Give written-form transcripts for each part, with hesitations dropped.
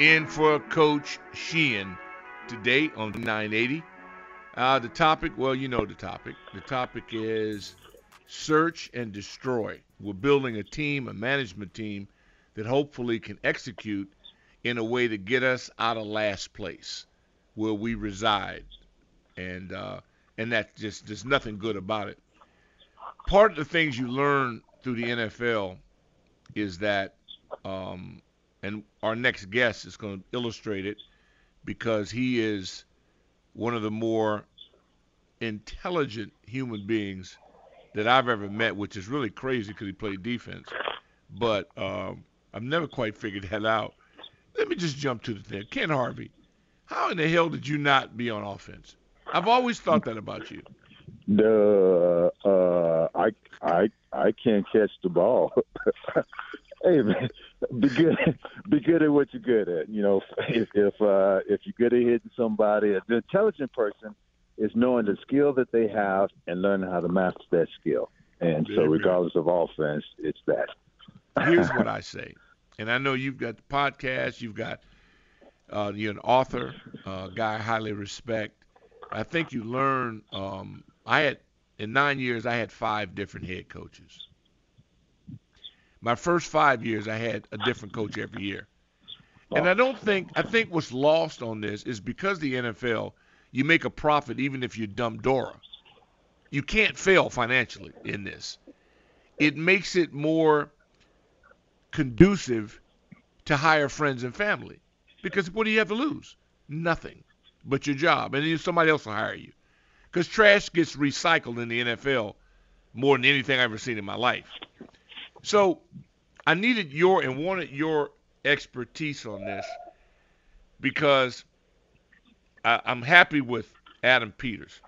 in for Coach Sheehan today on 980. The topic, well, you know the topic. The topic is search and destroy. We're building a team, a management team, that hopefully can execute in a way to get us out of last place where we reside. And that's just, there's nothing good about it. Part of the things you learn through the NFL is that and our next guest is going to illustrate it because he is one of the more intelligent human beings that I've ever met, which is really crazy because he played defense. But I've never quite figured that out. Let me just jump to the thing. Ken Harvey, how in the hell did you not be on offense? I've always thought that about you. I can't catch the ball. Hey, man, be good at what you're good at. You know, if you're good at hitting somebody, the intelligent person is knowing the skill that they have and learning how to master that skill. And so regardless of offense, it's that. Here's what I say. And I know you've got the podcast. You've got you're an author, guy I highly respect. I think you learn in 9 years, I had 5 different head coaches. My first 5 years, I had a different coach every year. And I think what's lost on this is because the NFL, you make a profit even if you're dumb Dora. You can't fail financially in this. It makes it more conducive to hire friends and family. Because what do you have to lose? Nothing but your job. And then somebody else will hire you. Because trash gets recycled in the NFL more than anything I've ever seen in my life. So I needed wanted your expertise on this because I'm happy with Adam Peters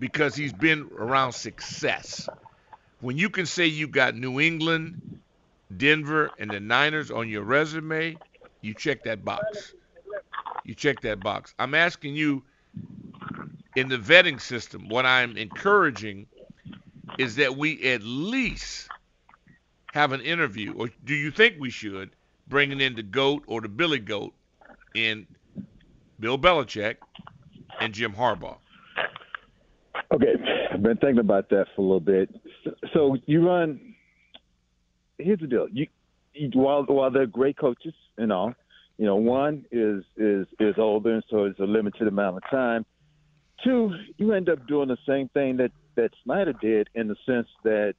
because he's been around success. When you can say you got New England, Denver, and the Niners on your resume, you check that box. I'm asking you in the vetting system, what I'm encouraging is that we at least have an interview, or do you think we should bring in the GOAT or the Billy GOAT in Bill Belichick and Jim Harbaugh? Okay, I've been thinking about that for a little bit. So here's the deal. While they're great coaches and all, you know, one is older, and so it's a limited amount of time. Two, you end up doing the same thing that Snyder did in the sense that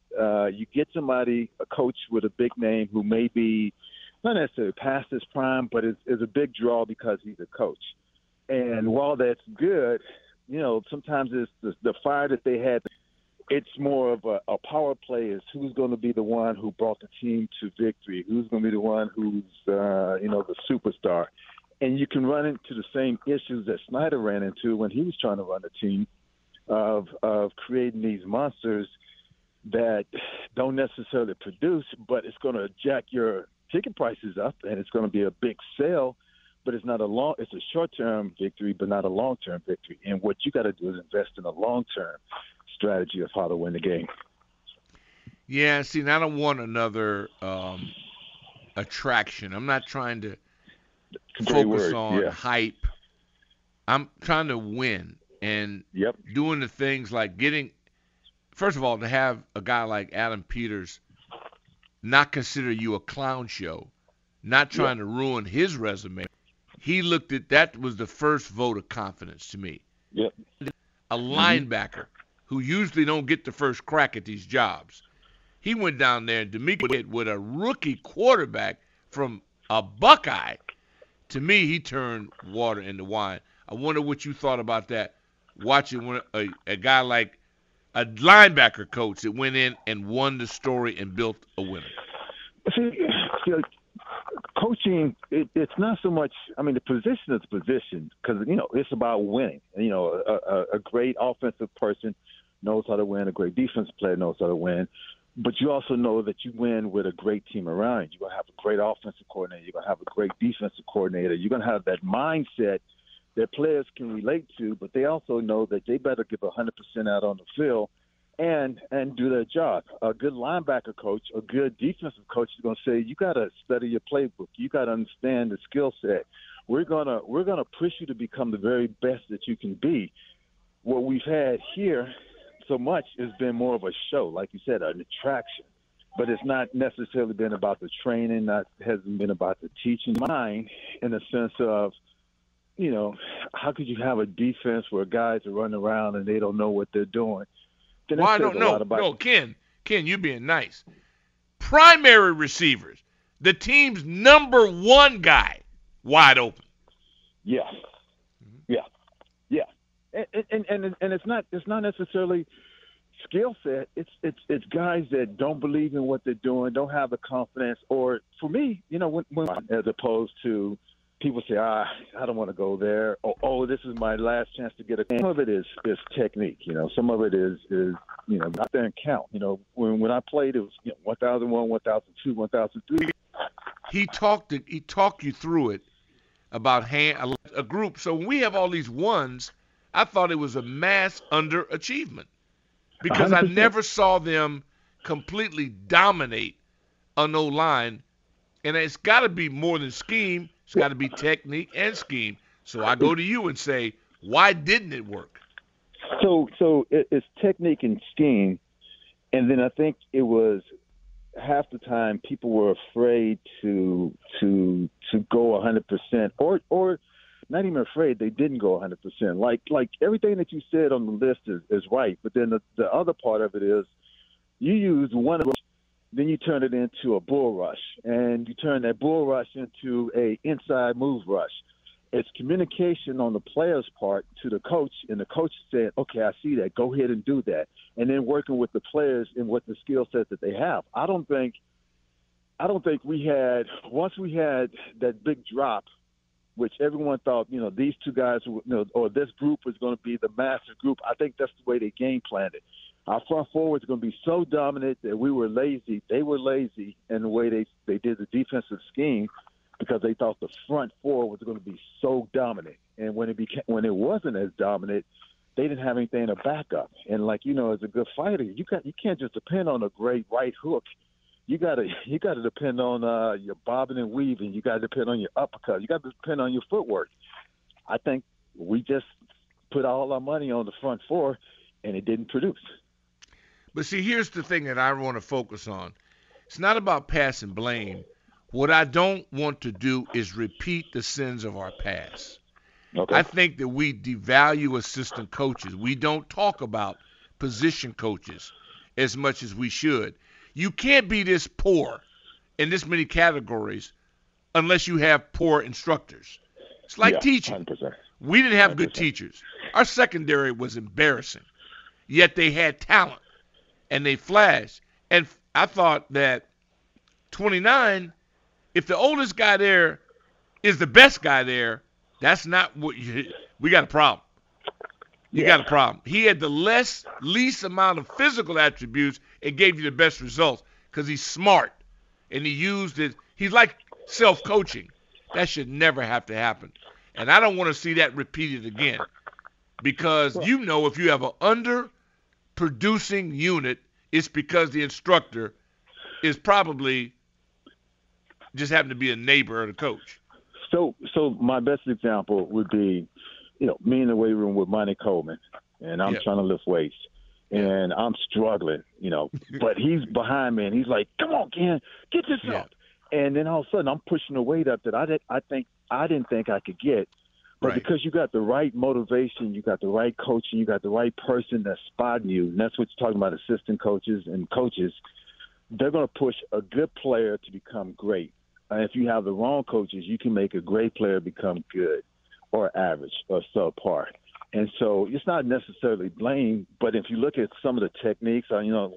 you get a coach with a big name who may be not necessarily past his prime, but is a big draw because he's a coach. And while that's good, you know, sometimes it's the fire that they had, it's more of a power play is who's going to be the one who brought the team to victory, who's going to be the one who's, the superstar. And you can run into the same issues that Snyder ran into when he was trying to run a team of creating these monsters that don't necessarily produce, but it's going to jack your ticket prices up, and it's going to be a big sale, but it's a short-term victory, but not a long-term victory. And what you got to do is invest in a long-term strategy of how to win the game. Yeah, see, and I don't want another attraction. I'm not trying to focus on hype. I'm trying to win and doing the things like getting – first of all, to have a guy like Adam Peters not consider you a clown show, not trying to ruin his resume. He looked at – that was the first vote of confidence to me. Yep. A linebacker who usually don't get the first crack at these jobs. He went down there and DeMeco hit with a rookie quarterback from a Buckeye. To me, he turned water into wine. I wonder what you thought about that, watching a guy like a linebacker coach that went in and won the story and built a winner. See, coaching, it's not so much, I mean, the position is the position because, you know, it's about winning. You know, a great offensive person knows how to win. A great defense player knows how to win. But you also know that you win with a great team around. You're going to have a great offensive coordinator. You're going to have a great defensive coordinator. You're going to have that mindset that players can relate to, but they also know that they better give 100% out on the field and do their job. A good linebacker coach, a good defensive coach is going to say, you got to study your playbook. You got to understand the skill set. We're gonna push you to become the very best that you can be. What we've had here so much has been more of a show, like you said, an attraction. But it's not necessarily been about the training, not hasn't been about the teaching. Mine, in the sense of, you know, how could you have a defense where guys are running around and they don't know what they're doing? Well, I don't know. No, Ken, you're being nice. Primary receivers, the team's number one guy, wide open. Yeah, yeah, yeah. And it's not necessarily skill set. It's guys that don't believe in what they're doing, don't have the confidence, or for me, you know, when as opposed to people say, I don't want to go there, or this is my last chance to get a. Some of it is technique, you know. Some of it is you know, out there and count. You know, when I played, it was, you know, 1,001, 1,002, 1,003. He talked you through it about a group. So when we have all these ones, I thought it was a mass underachievement because 100%. I never saw them completely dominate an O-line. And it's got to be more than scheme. It's got to be technique and scheme. So I go to you and say, why didn't it work? So it's technique and scheme. And then I think it was half the time people were afraid to go 100% or – not even afraid they didn't go 100%. Like everything that you said on the list is right, but then the other part of it is you use one, then you turn it into a bull rush, and you turn that bull rush into a inside move rush. It's communication on the player's part to the coach, and the coach said, okay, I see that. Go ahead and do that. And then working with the players and what the skill set that they have. I don't think we had – once we had that big drop, which everyone thought, you know, these two guys, you know, or this group was going to be the master group. I think that's the way they game planned it. Our front forwards going to be so dominant that we were lazy. They were lazy in the way they did the defensive scheme because they thought the front four was going to be so dominant. And when it wasn't as dominant, they didn't have anything to back up. And like, you know, as a good fighter, you can't just depend on a great right hook. You gotta depend on your bobbing and weaving. You gotta depend on your uppercut. You gotta depend on your footwork. I think we just put all our money on the front four, and it didn't produce. But see, here's the thing that I want to focus on. It's not about passing blame. What I don't want to do is repeat the sins of our past. Okay. I think that we devalue assistant coaches. We don't talk about position coaches as much as we should. You can't be this poor in this many categories unless you have poor instructors. It's like teaching. 100%. We didn't have 100%. Good teachers. Our secondary was embarrassing, yet they had talent, and they flashed. And I thought that 29, if the oldest guy there is the best guy there, that's not what we got a problem. You got a problem. He had the least amount of physical attributes and gave you the best results because he's smart and he used it. He's like self-coaching. That should never have to happen. And I don't want to see that repeated again because, you know, if you have an under-producing unit, it's because the instructor is probably just happened to be a neighbor of the coach. So my best example would be, me in the weight room with Monty Coleman, and I'm trying to lift weights, and I'm struggling, but he's behind me, and he's like, come on, Ken, get this up. And then all of a sudden, I'm pushing a weight up that I didn't think I could get. But because you got the right motivation, you got the right coaching, you got the right person that's spotting you, and that's what you're talking about, assistant coaches and coaches, they're going to push a good player to become great. And if you have the wrong coaches, you can make a great player become good or average or subpar. And so it's not necessarily blame, but if you look at some of the techniques,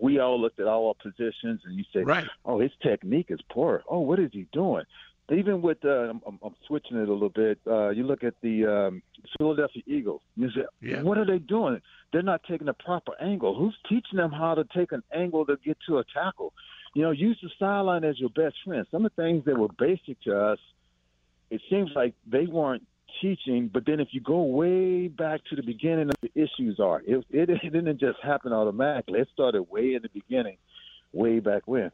we all looked at all our positions, and you say, oh, his technique is poor. Oh, what is he doing? Even with I'm switching it a little bit. You look at the Philadelphia Eagles. You say, what are they doing? They're not taking a proper angle. Who's teaching them how to take an angle to get to a tackle? Use the sideline as your best friend. Some of the things that were basic to us, it seems like they weren't teaching. But then if you go way back to the beginning, the issues are. It didn't just happen automatically. It started way in the beginning, way back when.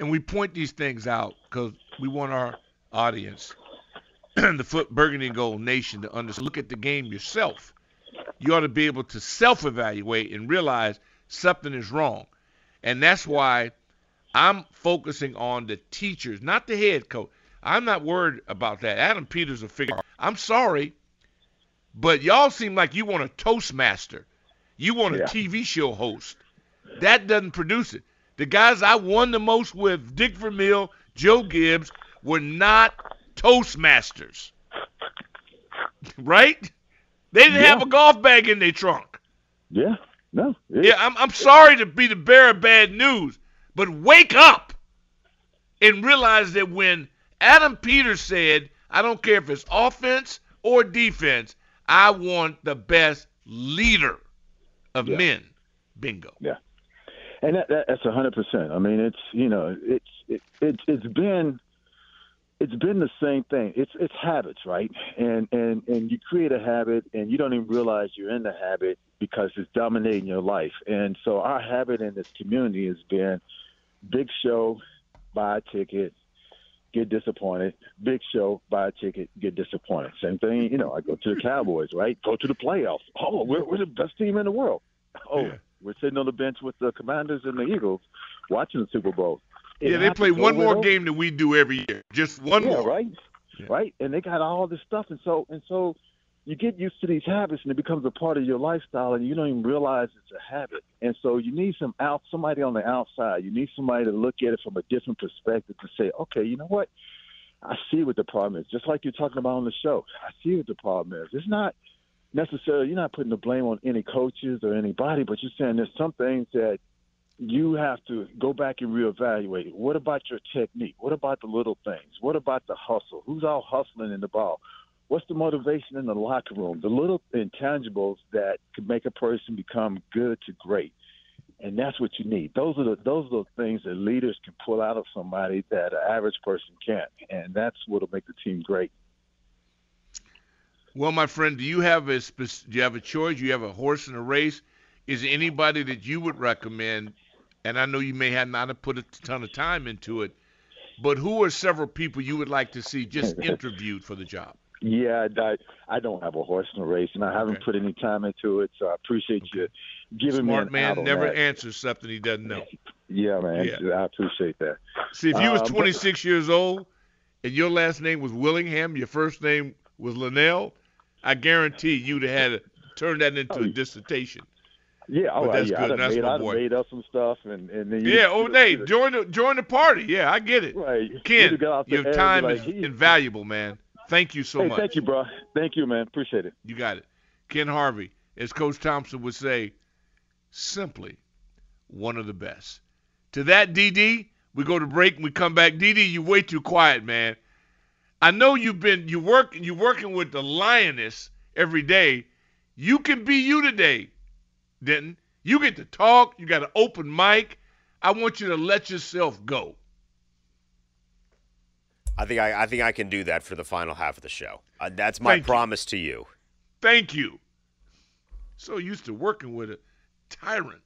And we point these things out because we want our audience, the Burgundy and Gold Nation, to understand. Look at the game yourself. You ought to be able to self-evaluate and realize something is wrong. And that's why I'm focusing on the teachers, not the head coach. I'm not worried about that. Adam Peters will figure out. I'm sorry, but y'all seem like you want a Toastmaster. You want a TV show host. That doesn't produce it. The guys I won the most with, Dick Vermeil, Joe Gibbs, were not Toastmasters. Right? They didn't have a golf bag in their trunk. Yeah. No. I'm sorry to be the bearer of bad news, but wake up and realize that when Adam Peters said, I don't care if it's offense or defense, I want the best leader of men. Bingo. Yeah. And that's 100%. I mean, it's been the same thing. It's habits, right? And you create a habit, and you don't even realize you're in the habit because it's dominating your life. And so our habit in this community has been big show, buy a ticket, get disappointed. Big show, buy a ticket, get disappointed. Same thing, I go to the Cowboys, right? Go to the playoffs. Oh, we're the best team in the world. Oh. Yeah. We're sitting on the bench with the Commanders and the Eagles watching the Super Bowl. They play one more game than we do every year. Just one more. Right? Yeah. Right? And they got all this stuff. And so you get used to these habits, and it becomes a part of your lifestyle, and you don't even realize it's a habit. And so you need somebody on the outside. You need somebody to look at it from a different perspective to say, okay, you know what? I see what the problem is. Just like you're talking about on the show. I see what the problem is. It's not – necessarily, you're not putting the blame on any coaches or anybody, but you're saying there's some things that you have to go back and reevaluate. What about your technique? What about the little things? What about the hustle? Who's all hustling in the ball? What's the motivation in the locker room? The little intangibles that could make a person become good to great, and that's what you need. Those are the things that leaders can pull out of somebody that an average person can't, and that's what'll make the team great. Well, my friend, do you have a choice? Do you have a horse in a race? Is there anybody that you would recommend? And I know you may have not put a ton of time into it, but who are several people you would like to see just interviewed for the job? Yeah, I don't have a horse in a race, and I haven't put any time into it, so I appreciate you giving me an out on that. Smart man never answers something he doesn't know. Yeah, man, I appreciate that. See, if you was 26 years old and your last name was Willingham, your first name was Linnell, I guarantee you'd have had to turn that into a dissertation. Yeah, all right. Yeah, I'd have made up some stuff. And then join the party. Yeah, I get it. Right. Ken, your time is invaluable, man. Thank you so much. Thank you, bro. Thank you, man. Appreciate it. You got it. Ken Harvey, as Coach Thompson would say, simply one of the best. To that, DD, we go to break and we come back. DD, you're way too quiet, man. I know you're working with the Lioness every day. You can be you today, Denton. You get to talk. You got an open mic. I want you to let yourself go. I think I can do that for the final half of the show. That's my promise to you. Thank you. So used to working with a tyrant.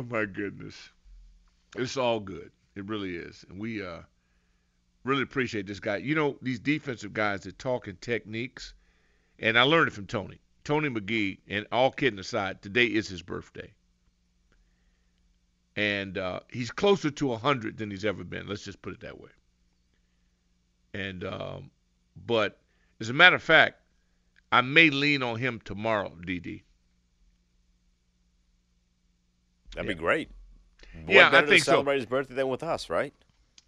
Oh, my goodness. It's all good. It really is. And we really appreciate this guy. You know, these defensive guys that talk in techniques, and I learned it from Tony. Tony McGee, and all kidding aside, today is his birthday. And he's closer to 100 than he's ever been. Let's just put it that way. And but as a matter of fact, I may lean on him tomorrow, DD. That'd be great. Boy, yeah, I think to celebrate his birthday than with us, right?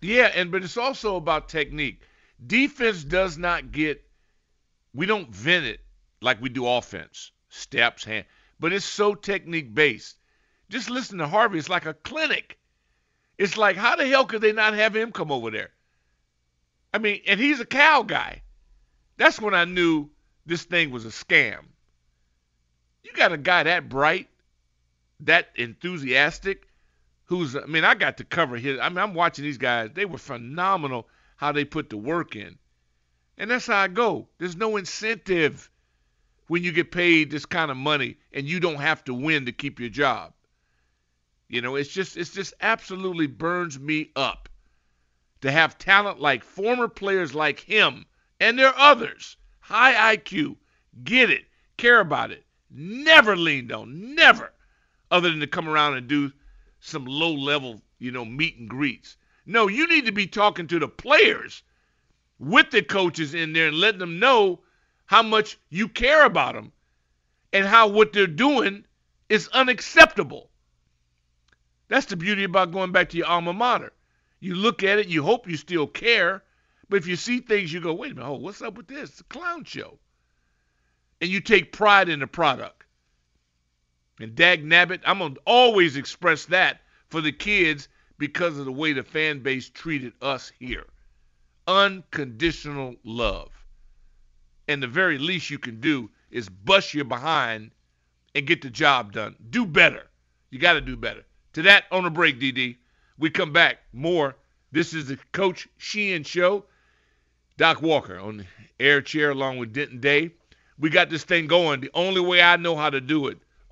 Yeah, and but it's also about technique. Defense does not get – we don't vent it like we do offense, steps, hand. But it's so technique-based. Just listen to Harvey. It's like a clinic. It's like, how the hell could they not have him come over there? I mean, and he's a Cal guy. That's when I knew this thing was a scam. You got a guy that bright, that enthusiastic, who's, I mean, I got to cover his, I mean, I'm watching these guys. They were phenomenal how they put the work in. And that's how I go. There's no incentive when you get paid this kind of money and you don't have to win to keep your job. You know, it's just absolutely burns me up to have talent like former players like him, and there are others, high IQ, get it, care about it, never leaned on, never, other than to come around and do some low-level, you know, meet and greets. No, you need to be talking to the players with the coaches in there and letting them know how much you care about them and how what they're doing is unacceptable. That's the beauty about going back to your alma mater. You look at it, you hope you still care, but if you see things, you go, wait a minute, oh, what's up with this? It's a clown show. And you take pride in the product. And dag nabbit, I'm going to always express that for the kids because of the way the fan base treated us here. Unconditional love. And the very least you can do is bust your behind and get the job done. Do better. You got to do better. To that, on a break, DD. We come back more. This is the Coach Sheehan Show. Doc Walker on the air chair along with Denton Day. We got this thing going the only way I know how to do it.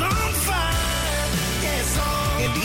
on fire. And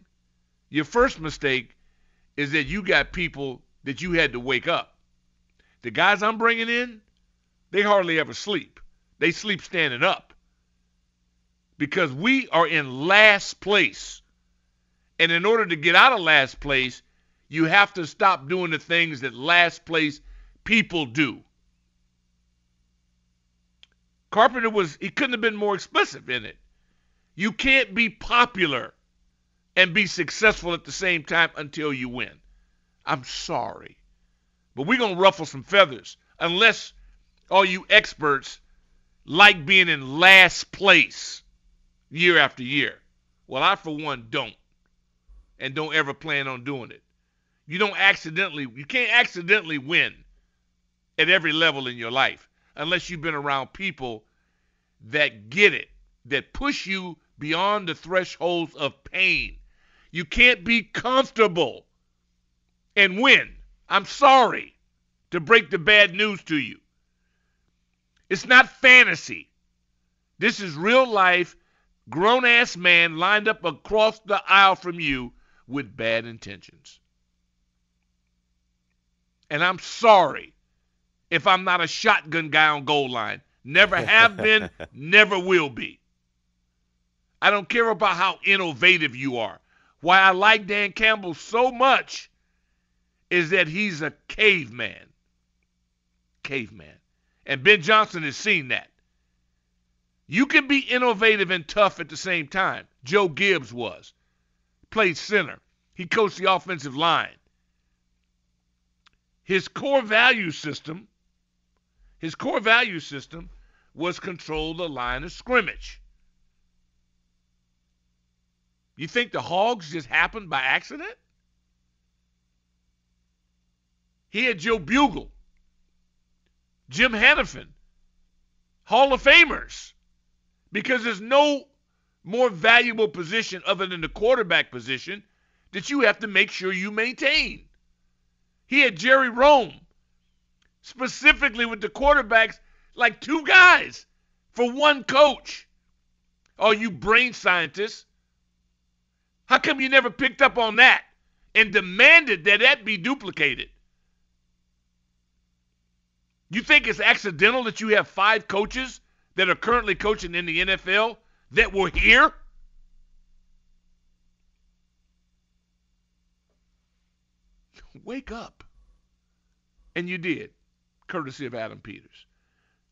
your first mistake is that you got people that you had to wake up. The guys I'm bringing in, they hardly ever sleep. They sleep standing up because we are in last place. And in order to get out of last place, you have to stop doing the things that last place people do. Carpenter he couldn't have been more explicit in it. You can't be popular and be successful at the same time until you win. I'm sorry. But we're going to ruffle some feathers unless all you experts like being in last place year after year. Well, I, for one, don't and don't ever plan on doing it. You can't accidentally win at every level in your life unless you've been around people that get it, that push you beyond the thresholds of pain. You can't be comfortable and win. I'm sorry to break the bad news to you. It's not fantasy. This is real life, grown-ass man lined up across the aisle from you with bad intentions. And I'm sorry if I'm not a shotgun guy on goal line. Never have been, never will be. I don't care about how innovative you are. Why I like Dan Campbell so much is that he's a caveman. Caveman. And Ben Johnson has seen that. You can be innovative and tough at the same time. Joe Gibbs was. Played center. He coached the offensive line. His core value system was control the line of scrimmage. You think the Hogs just happened by accident? He had Joe Bugle, Jim Harbaugh, Hall of Famers, because there's no more valuable position other than the quarterback position that you have to make sure you maintain. He had Jerry Rome, specifically with the quarterbacks, like two guys for one coach. Oh, you brain scientists. How come you never picked up on that and demanded that that be duplicated? You think it's accidental that you have five coaches that are currently coaching in the NFL that were here? Wake up. And you did, courtesy of Adam Peters.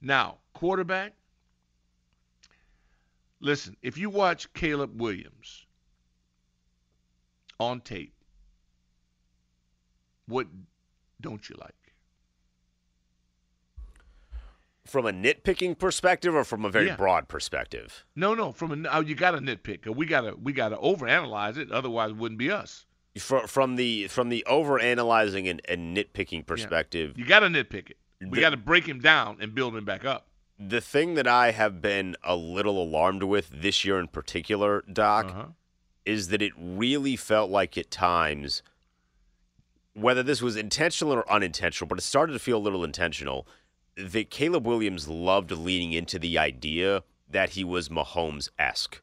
Now, quarterback, listen, if you watch Caleb Williams on tape, what don't you like? From a nitpicking perspective or from a very broad perspective? No, from a, you got to nitpick. We got to overanalyze it, otherwise it wouldn't be us. From the overanalyzing and nitpicking perspective. Yeah. You got to nitpick it. We got to break him down and build him back up. The thing that I have been a little alarmed with this year in particular, Doc, is that it really felt like at times, whether this was intentional or unintentional, but it started to feel a little intentional, that Caleb Williams loved leaning into the idea that he was Mahomes-esque.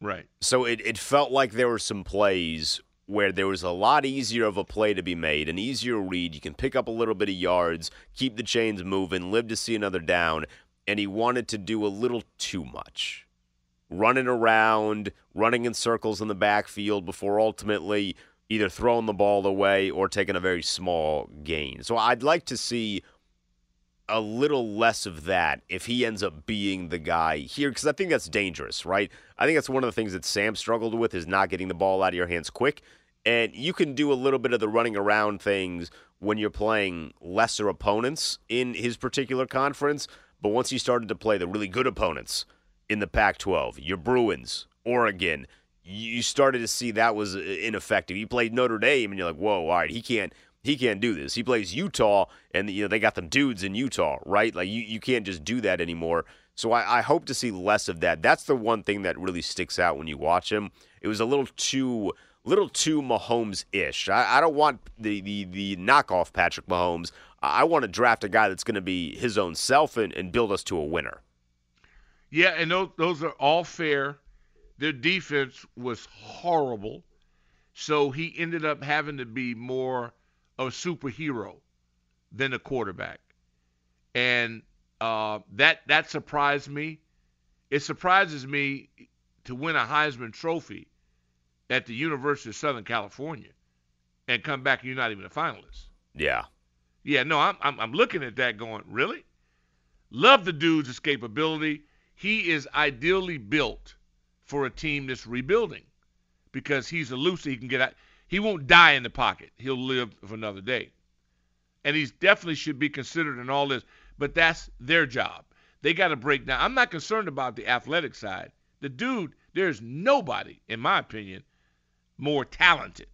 Right. So it felt like there were some plays where there was a lot easier of a play to be made, an easier read. You can pick up a little bit of yards, keep the chains moving, live to see another down, and he wanted to do a little too much. Running around, running in circles in the backfield before ultimately either throwing the ball away or taking a very small gain. So I'd like to see a little less of that if he ends up being the guy here, because I think that's dangerous, right? I think that's one of the things that Sam struggled with is not getting the ball out of your hands quick. And you can do a little bit of the running around things when you're playing lesser opponents in his particular conference, but once he started to play the really good opponents in the Pac-12, your Bruins, Oregon, you started to see that was ineffective. He played Notre Dame, and you're like, whoa, all right, he can't do this. He plays Utah, and they got them dudes in Utah, right? Like you can't just do that anymore. So I hope to see less of that. That's the one thing that really sticks out when you watch him. It was a little too Mahomes-ish. I don't want the knockoff Patrick Mahomes. I want to draft a guy that's going to be his own self and build us to a winner. Yeah, and those are all fair. Their defense was horrible, so he ended up having to be more a superhero than a quarterback. And that surprised me. It surprises me to win a Heisman Trophy at the University of Southern California and come back and you're not even a finalist. Yeah. Yeah, no, I'm looking at that going, really? Love the dude's escapability. He is ideally built for a team that's rebuilding because he's elusive. He can get out. He won't die in the pocket. He'll live for another day. And he definitely should be considered in all this, but that's their job. They got to break down. I'm not concerned about the athletic side. The dude, there's nobody, in my opinion, more talented.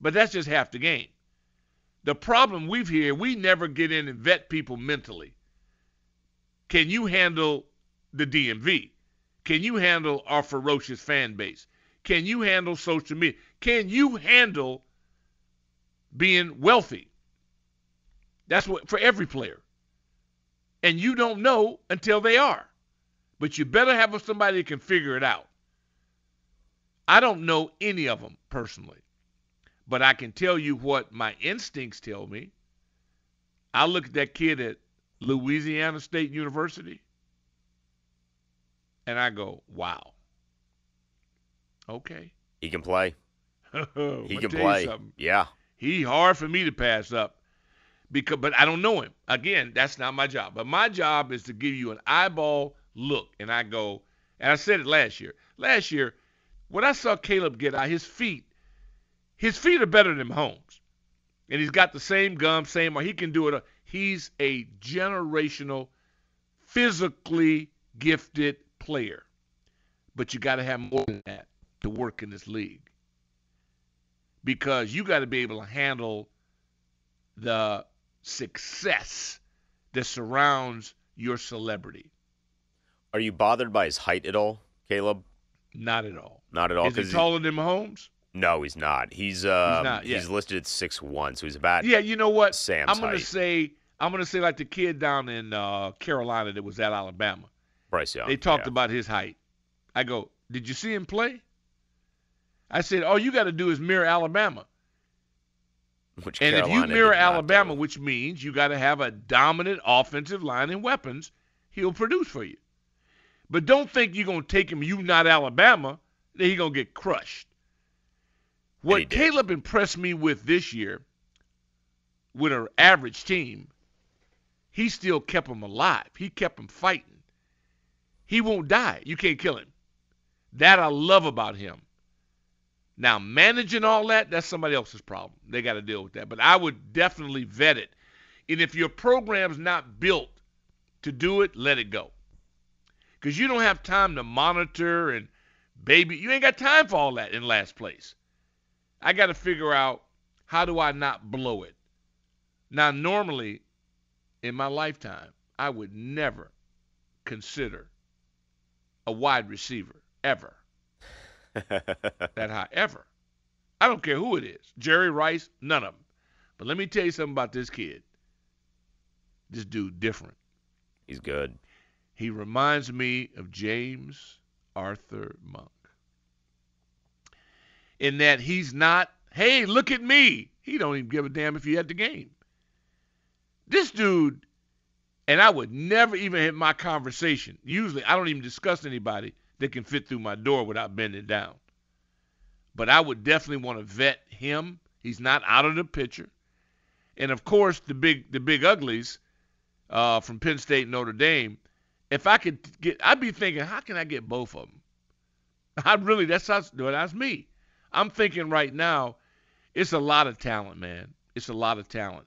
But that's just half the game. The problem we've here, we never get in and vet people mentally. Can you handle the DMV? Can you handle our ferocious fan base? Can you handle social media? Can you handle being wealthy? That's what for every player. And you don't know until they are. But you better have somebody that can figure it out. I don't know any of them personally. But I can tell you what my instincts tell me. I look at that kid at Louisiana State University, and I go, wow. Okay. He can play. He can play. Yeah. He hard for me to pass up, but I don't know him. Again, that's not my job. But my job is to give you an eyeball look, and I go, and I said it last year. Last year, when I saw Caleb get out, his feet are better than Mahomes. And he's got the same gum, or he can do it. He's a generational, physically gifted player. But you got to have more than that to work in this league, because you got to be able to handle the success that surrounds your celebrity. Are you bothered by his height at all, Caleb? Not at all. Not at all. Is he taller than Mahomes? No, he's not. He's listed at 6'1", so he's about you know what? Sam's height. I'm gonna say like the kid down in Carolina that was at Alabama. Bryce Young. They talked about his height. I go, did you see him play? I said, all you got to do is mirror Alabama. If you mirror Alabama, which means you got to have a dominant offensive line and weapons, he'll produce for you. But don't think you're going to take him, you not Alabama, then he's going to get crushed. What Caleb impressed me with this year, with an average team, he still kept him alive. He kept him fighting. He won't die. You can't kill him. That I love about him. Now, managing all that, that's somebody else's problem. They got to deal with that. But I would definitely vet it. And if your program's not built to do it, let it go. Because you don't have time to monitor and baby. You ain't got time for all that in last place. I got to figure out how do I not blow it. Now, normally, in my lifetime, I would never consider a wide receiver, ever. That high ever. I don't care who it is. Jerry Rice, none of them. But let me tell you something about this kid. This dude different. He's good. He reminds me of James Arthur Monk. In that he's not, hey, look at me. He don't even give a damn if you had the game. This dude, and I would never even hit my conversation. Usually I don't even discuss anybody that can fit through my door without bending down. But I would definitely want to vet him. He's not out of the picture. And, of course, the big uglies from Penn State and Notre Dame, if I could get, I'd be thinking, how can I get both of them? That's me. I'm thinking right now, it's a lot of talent, man. It's a lot of talent.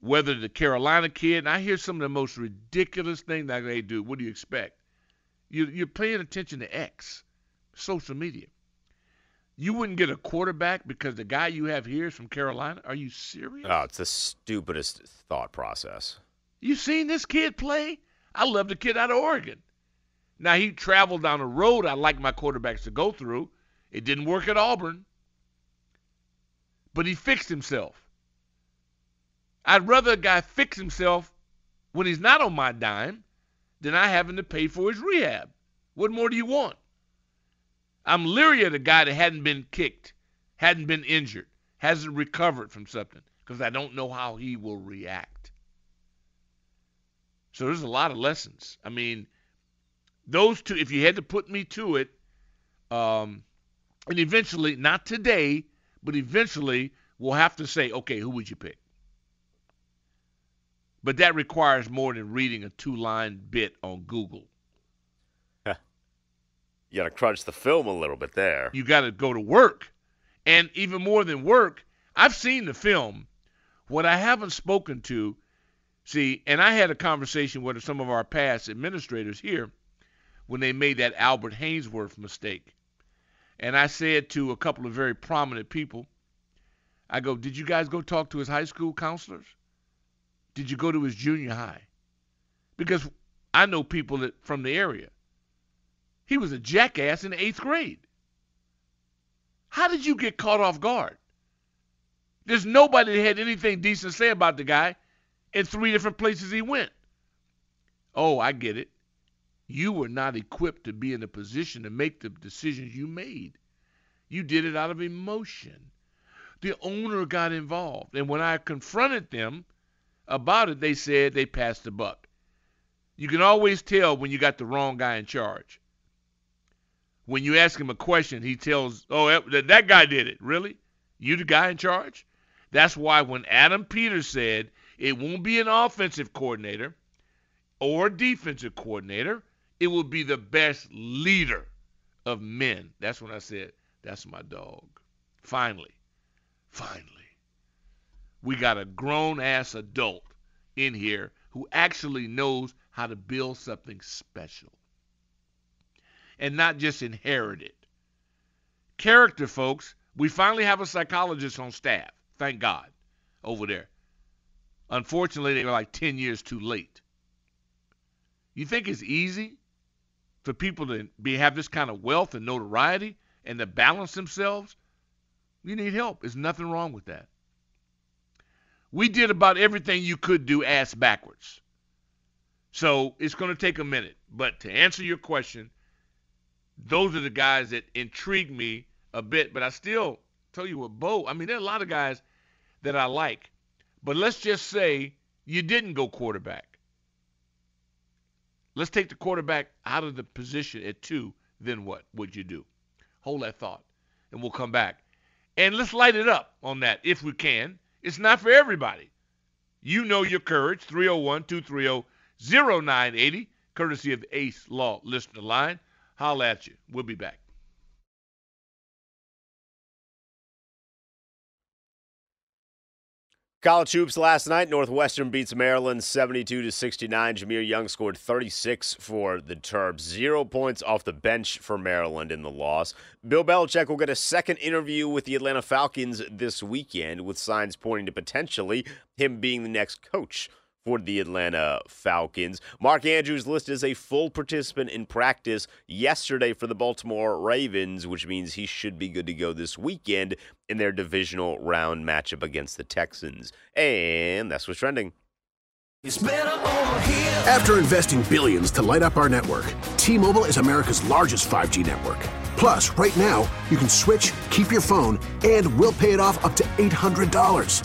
Whether the Carolina kid, and I hear some of the most ridiculous things that they do. What do you expect? You're paying attention to X, social media. You wouldn't get a quarterback because the guy you have here is from Carolina? Are you serious? Oh, it's the stupidest thought process. You seen this kid play? I love the kid out of Oregon. Now, he traveled down a road I like my quarterbacks to go through. It didn't work at Auburn. But he fixed himself. I'd rather a guy fix himself when he's not on my dime than I having to pay for his rehab. What more do you want? I'm leery of the guy that hadn't been kicked, hadn't been injured, hasn't recovered from something, because I don't know how he will react. So there's a lot of lessons. I mean, those two, if you had to put me to it, and eventually, not today, but eventually we'll have to say, okay, who would you pick? But that requires more than reading a two-line bit on Google. Huh. You got to crunch the film a little bit there. You got to go to work. And even more than work, I've seen the film. What I haven't spoken to, and I had a conversation with some of our past administrators here when they made that Albert Hainsworth mistake. And I said to a couple of very prominent people, I go, did you guys go talk to his high school counselors? Did you go to his junior high? Because I know people from the area. He was a jackass in 8th grade. How did you get caught off guard? There's nobody that had anything decent to say about the guy in 3 different places he went. Oh, I get it. You were not equipped to be in a position to make the decisions you made. You did it out of emotion. The owner got involved. And when I confronted them about it, they said they passed the buck. You can always tell when you got the wrong guy in charge. When you ask him a question, he tells, oh, that guy did it. Really? You the guy in charge? That's why when Adam Peters said it won't be an offensive coordinator or defensive coordinator, it will be the best leader of men. That's when I said, that's my dog. Finally. We got a grown-ass adult in here who actually knows how to build something special and not just inherit it. Character, folks, we finally have a psychologist on staff, thank God, over there. Unfortunately, they were like 10 years too late. You think it's easy for people to have this kind of wealth and notoriety and to balance themselves? You need help. There's nothing wrong with that. We did about everything you could do ass backwards. So it's going to take a minute. But to answer your question, those are the guys that intrigue me a bit. But I still tell you what, Bo, I mean, there are a lot of guys that I like. But let's just say you didn't go quarterback. Let's take the quarterback out of the position at 2. Then what would you do? Hold that thought, and we'll come back. And let's light it up on that if we can. It's not for everybody. You know your courage, 301-230-0980, courtesy of Ace Law Listener Line. Holla at you. We'll be back. College hoops last night. Northwestern beats Maryland 72-69. Jameer Young scored 36 for the Terps. 0 points off the bench for Maryland in the loss. Bill Belichick will get a second interview with the Atlanta Falcons this weekend, with signs pointing to potentially him being the next coach for the Atlanta Falcons. Mark Andrews listed as a full participant in practice yesterday for the Baltimore Ravens, which means he should be good to go this weekend in their divisional round matchup against the Texans. And that's what's trending. It's better over here. After investing billions to light up our network, T-Mobile is America's largest 5G network. Plus, right now, you can switch, keep your phone, and we'll pay it off up to $800.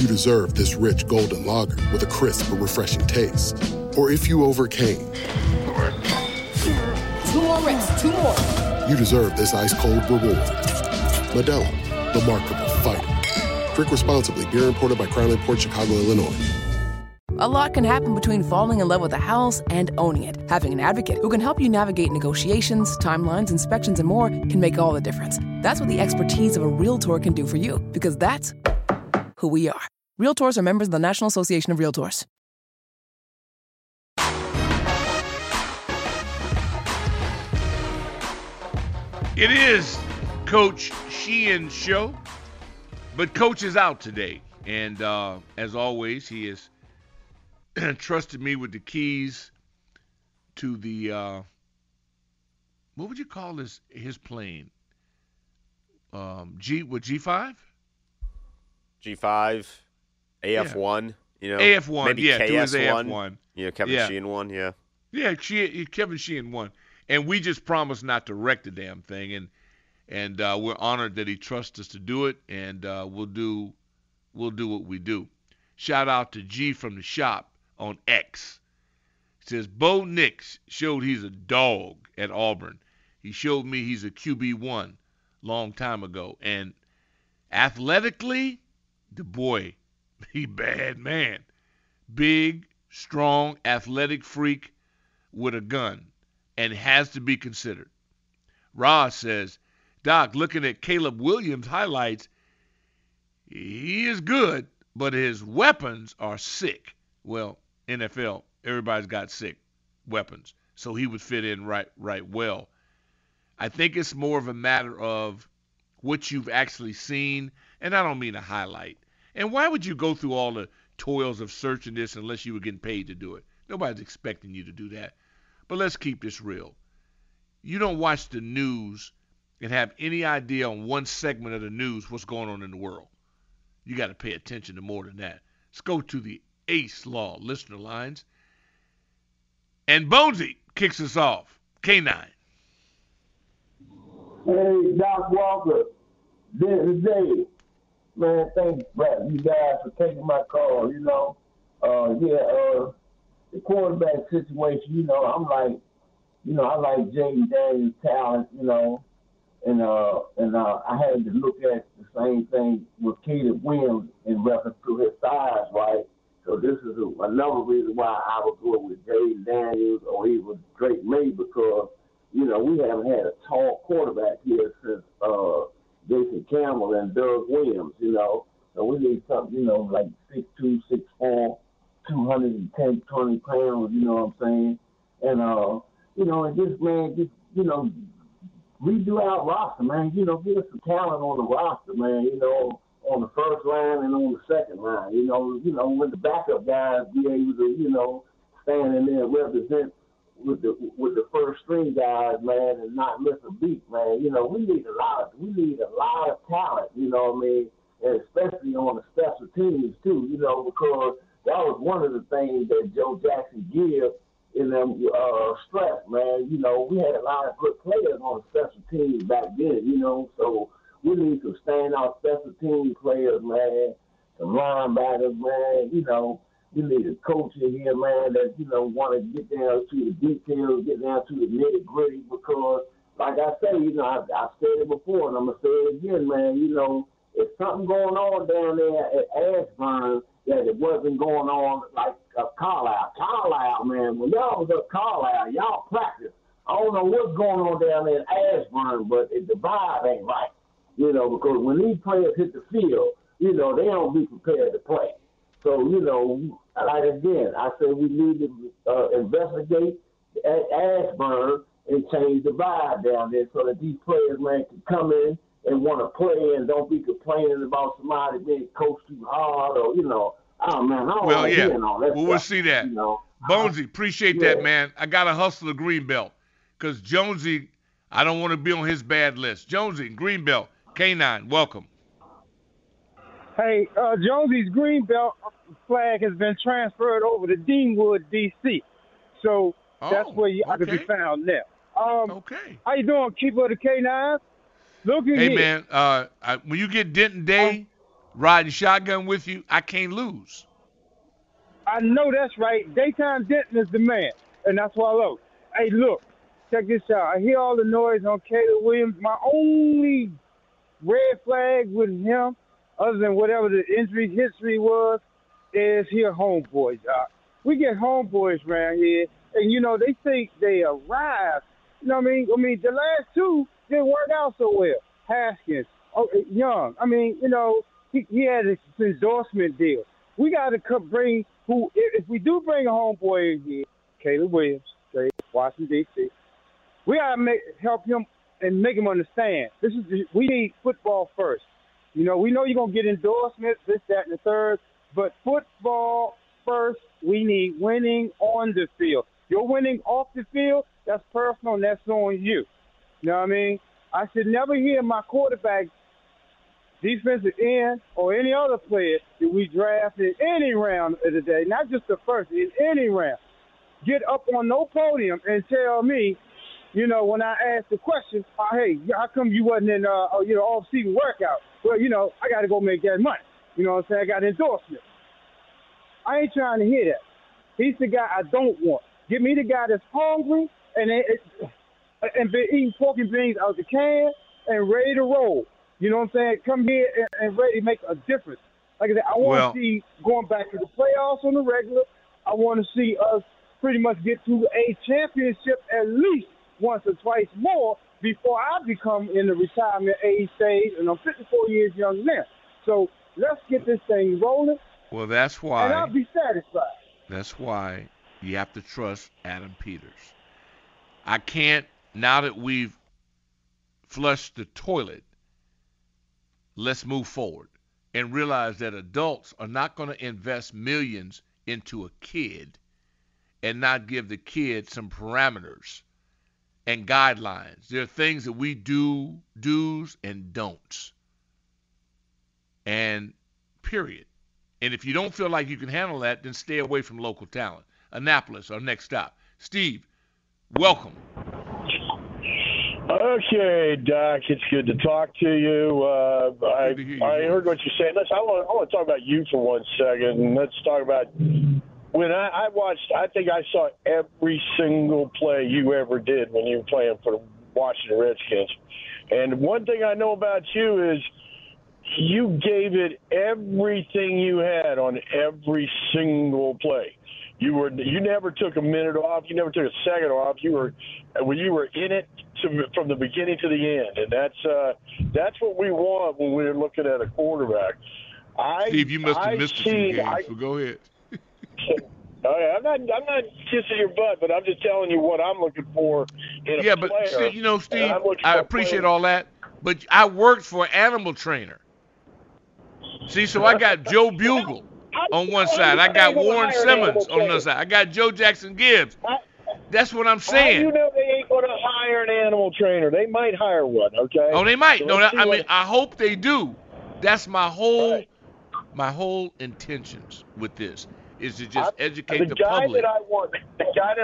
You deserve this rich golden lager with a crisp but refreshing taste. Or if you overcame... 2 more reps, 2 more. You deserve this ice cold reward. Modelo, the Markable Fighter. Drink responsibly. Beer imported by Crown Imports, Chicago, Illinois. A lot can happen between falling in love with a house and owning it. Having an advocate who can help you navigate negotiations, timelines, inspections, and more can make all the difference. That's what the expertise of a Realtor can do for you, because that's... who we are. Realtors are members of the National Association of Realtors. It is Coach Sheehan's show, but Coach is out today. And as always, he has trusted me with the keys to the, what would you call this, his plane? G5? G5, AF1, yeah. AF1, maybe yeah, KS1, AF1. You know, Kevin Sheehan won, yeah. Yeah, Kevin Sheehan won. And we just promised not to wreck the damn thing, and we're honored that he trusts us to do it, and we'll do what we do. Shout out to G from the shop on X. It says, Bo Nix showed he's a dog at Auburn. He showed me he's a QB1 long time ago, and athletically... The boy, he bad man. Big, strong, athletic freak with a gun, and has to be considered. Ross says, Doc, looking at Caleb Williams' highlights, he is good, but his weapons are sick. Well, NFL, everybody's got sick weapons, so he would fit in right well. I think it's more of a matter of what you've actually seen, and I don't mean a highlight. And why would you go through all the toils of searching this unless you were getting paid to do it? Nobody's expecting you to do that. But let's keep this real. You don't watch the news and have any idea on one segment of the news what's going on in the world. You got to pay attention to more than that. Let's go to the Ace Law Listener Lines. And Bonesy kicks us off. K9. Hey, Doc Walker. This is Dave. Man, thanks, you guys, for taking my call, you know. The quarterback situation, you know, I'm like, you know, I like Jaden Daniels' talent, you know, and I had to look at the same thing with Caleb Williams in reference to his size, right? So this is another reason why I would go with Jaden Daniels or even Drake May, because, you know, we haven't had a tall quarterback here since Jason Campbell and Doug Williams, you know. So we need something, you know, like 6'2", 6'4", 210, 20 pounds, you know what I'm saying? And, you know, and this man, just, you know, redo our roster, man. You know, give us some talent on the roster, man, you know, on the first line and on the second line. You know, with the backup guys, be able to, you know, stand in there and represent with the first string guys, man, and not miss a beat, man. You know, we need a lot of talent, you know what I mean? And especially on the special teams too, you know, because that was one of the things that Joe Jackson gave in them stress, man. You know, we had a lot of good players on the special teams back then, you know, so we need some standout special team players, man, some linebackers, man. You know, we need a coach in here, man, that, you know, want to get down to the details, get down to the nitty-gritty, because, like I say, you know, I've said it before, and I'm going to say it again, man, you know, there's something going on down there at Ashburn that it wasn't going on like up Carlisle. Carlisle, man, when y'all was up Carlisle, y'all practiced. I don't know what's going on down there at Ashburn, but the vibe ain't right. You know, because when these players hit the field, you know, they don't be prepared to play. So, you know, like again, I say we need to investigate at Ashburn and change the vibe down there so that these players, man, can come in and want to play and don't be complaining about somebody being coached too hard or, you know, oh, man, I don't want to hear all that stuff. Well, we'll see that. You know? Bonesy, appreciate that, man. I got to hustle the Greenbelt because Jonesy, I don't want to be on his bad list. Jonesy, Greenbelt. K9, welcome. Hey, Jonesy's Greenbelt flag has been transferred over to Deanwood, D.C. So that's where I could be found now. How you doing, keeper of the K9? Look at here. Man, when you get Denton Day riding shotgun with you, I can't lose. I know that's right. Daytime Denton is the man, and that's why I love. Hey, look, check this out. I hear all the noise on Caleb Williams. My only red flag with him, other than whatever the injury history was, is here homeboys. We get homeboys around here, and, you know, they think they arrive. You know what I mean? The last two didn't work out so well. Haskins, Young. I mean, you know, he had an endorsement deal. We got to bring who, if we do bring a homeboy in here, Caleb Williams, Washington, D.C., we got to help him and make him understand. We need football first. You know, we know you're going to get endorsements, this, that, and the third, but football first. We need winning on the field. You're winning off the field, that's personal, and that's on you. You know what I mean? I should never hear my quarterback, defensive end, or any other player that we draft in any round of the day, not just the first, in any round, get up on no podium and tell me, you know, when I ask the question, hey, how come you wasn't in off-season workout? Well, you know, I got to go make that money. You know what I'm saying? I got endorsements. I ain't trying to hear that. He's the guy I don't want. Give me the guy that's hungry and been eating pork and beans out the can and ready to roll. You know what I'm saying? Come here and ready to make a difference. Like I said, I want to see going back to the playoffs on the regular. I want to see us pretty much get to a championship at least once or twice more before I become in the retirement age stage, and I'm 54 years young now. So let's get this thing rolling. Well, that's why. And I'll be satisfied. That's why you have to trust Adam Peters. I can't, now that we've flushed the toilet, let's move forward and realize that adults are not going to invest millions into a kid and not give the kid some parameters and guidelines. There are things that we do, do's and don'ts. And period. And if you don't feel like you can handle that, then stay away from local talent. Annapolis, our next stop. Steve, welcome. Okay, Doc, it's good to talk to you. I heard what you said. Listen, I want to talk about you for one second, and let's talk about when I watched. I think I saw every single play you ever did when you were playing for the Washington Redskins. And one thing I know about you is You gave it everything you had on every single play. You never took a minute off. You never took a second off. You were in it from the beginning to the end, and that's what we want when we're looking at a quarterback. Steve, you must have missed a few games, so go ahead. I'm not kissing your butt, but I'm just telling you what I'm looking for in a player. Yeah, but Steve, I appreciate all that, but I worked for an animal trainer. See, so I got Joe Bugle on one side. I got Warren Simmons on the other side. I got Joe Jackson Gibbs. That's what I'm saying. You know they ain't going to hire an animal trainer. They might hire one, okay? Oh, they might. So no, I mean, I hope they do. That's my whole intentions with this is to just educate the public. The guy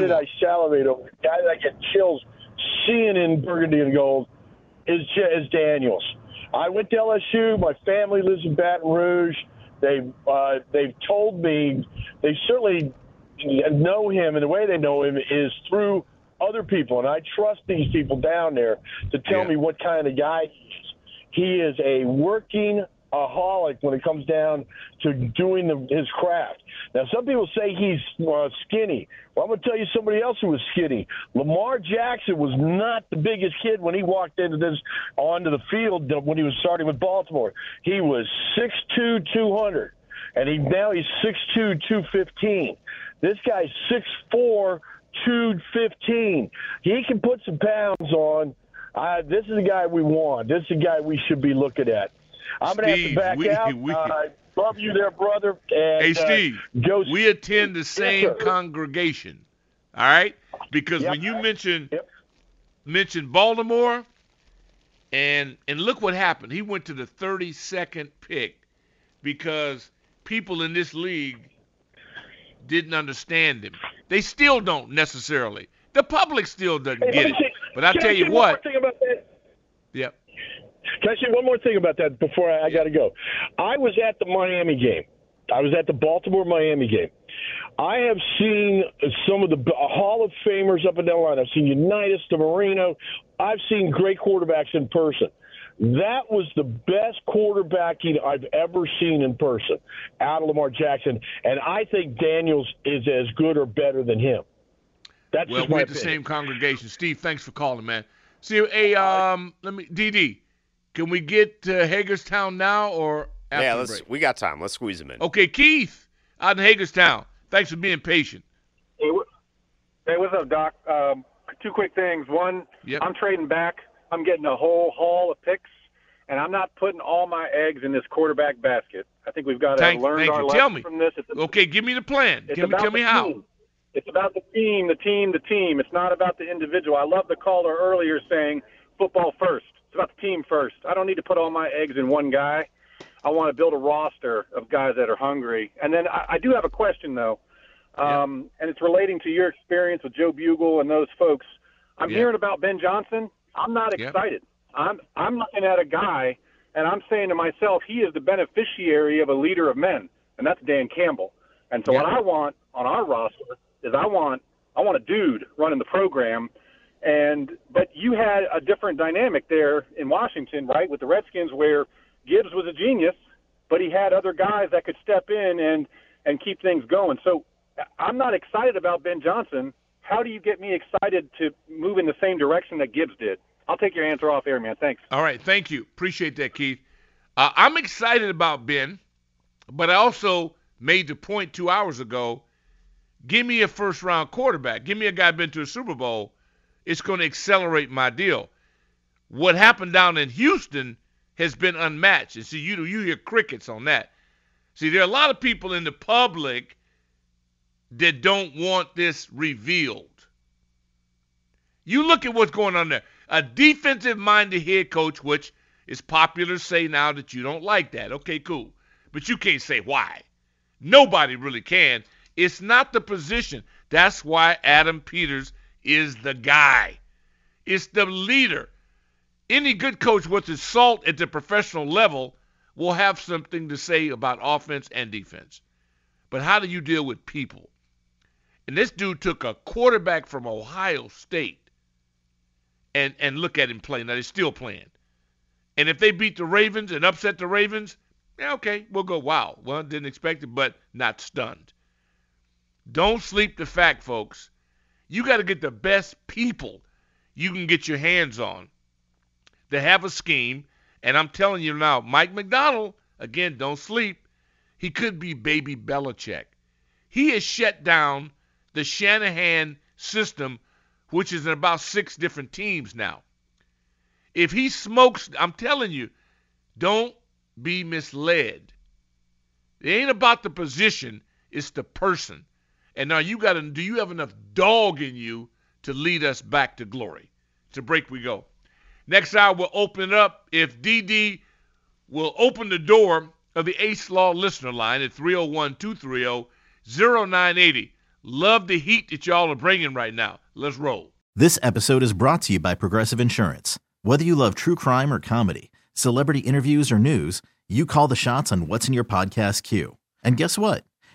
that I salivate over, the guy that I get chills seeing in burgundy and gold is Daniels. I went to LSU. My family lives in Baton Rouge. They've told me they certainly know him, and the way they know him is through other people. And I trust these people down there to tell me what kind of guy he is. He is a workaholic when it comes down to doing his craft. Now, some people say he's skinny. Well, I'm going to tell you somebody else who was skinny. Lamar Jackson was not the biggest kid when he walked onto the field when he was starting with Baltimore. He was 6'2", 200, and now he's 6'2", 215. This guy's 6'4", 215. He can put some pounds on. This is the guy we want. This is the guy we should be looking at. I'm going to have to back out. I love you there, brother. And, hey, Steve, we attend the same congregation, all right? Because when you mentioned Baltimore, and look what happened. He went to the 32nd pick because people in this league didn't understand him. They still don't necessarily. The public still doesn't get it. But I tell you what. Yep. Can I say one more thing about that before I got to go? I was at the Miami game. I was at the Baltimore-Miami game. I have seen some of the Hall of Famers up and down the line. I've seen Unitas, DeMarino. I've seen great quarterbacks in person. That was the best quarterbacking I've ever seen in person out of Lamar Jackson, and I think Daniels is as good or better than him. That's well, we're at the same congregation. Steve, thanks for calling, man. See, hey, let me, DD. Can we get to Hagerstown now or after the break? We got time. Let's squeeze him in. Okay, Keith out in Hagerstown. Thanks for being patient. Hey, what's up, Doc? Two quick things. One, I'm trading back. I'm getting a whole haul of picks, and I'm not putting all my eggs in this quarterback basket. I think we've got to learn our lesson from this. Okay, give me the plan. Tell me how. It's about the team. It's not about the individual. I love the caller earlier saying football first. It's about the team first. I don't need to put all my eggs in one guy. I want to build a roster of guys that are hungry. And then I do have a question, though, and it's relating to your experience with Joe Bugle and those folks. I'm hearing about Ben Johnson. I'm not excited. I'm looking at a guy, and I'm saying to myself, he is the beneficiary of a leader of men, and that's Dan Campbell. And so what I want on our roster is I want a dude running the program. But you had a different dynamic there in Washington, right, with the Redskins, where Gibbs was a genius, but he had other guys that could step in and keep things going. So I'm not excited about Ben Johnson. How do you get me excited to move in the same direction that Gibbs did? I'll take your answer off air, man. Thanks. All right. Thank you. Appreciate that, Keith. I'm excited about Ben, but I also made the point 2 hours ago, give me a first-round quarterback. Give me a guy who's been to a Super Bowl. It's going to accelerate my deal. What happened down in Houston has been unmatched. And see, you hear crickets on that. See, there are a lot of people in the public that don't want this revealed. You look at what's going on there. A defensive-minded head coach, which is popular to say now that you don't like that. Okay, cool. But you can't say why. Nobody really can. It's not the position. That's why Adam Peters is the guy. It's the leader. Any good coach with his salt at the professional level will have something to say about offense and defense. But how do you deal with people? And this dude took a quarterback from Ohio State and look at him play. Now, he's still playing. And if they beat the Ravens and upset the Ravens, yeah, okay, we'll go, wow. Well, didn't expect it, but not stunned. Don't sleep the fact, folks. You got to get the best people you can get your hands on. They have a scheme, and I'm telling you now, Mike McDonald, again, don't sleep. He could be baby Belichick. He has shut down the Shanahan system, which is in about 6 different teams now. If he smokes, I'm telling you, don't be misled. It ain't about the position, it's the person. And now you got to, do you have enough dog in you to lead us back to glory? To break we go. Next hour we'll open it up. If DD will open the door of the Ace Law listener line at 301-230-0980. Love the heat that y'all are bringing right now. Let's roll. This episode is brought to you by Progressive Insurance. Whether you love true crime or comedy, celebrity interviews or news, you call the shots on what's in your podcast queue. And guess what?